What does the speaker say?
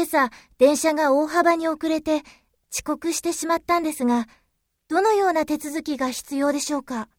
今朝電車が大幅に遅れて遅刻してしまったんですが、どのような手続きが必要でしょうか？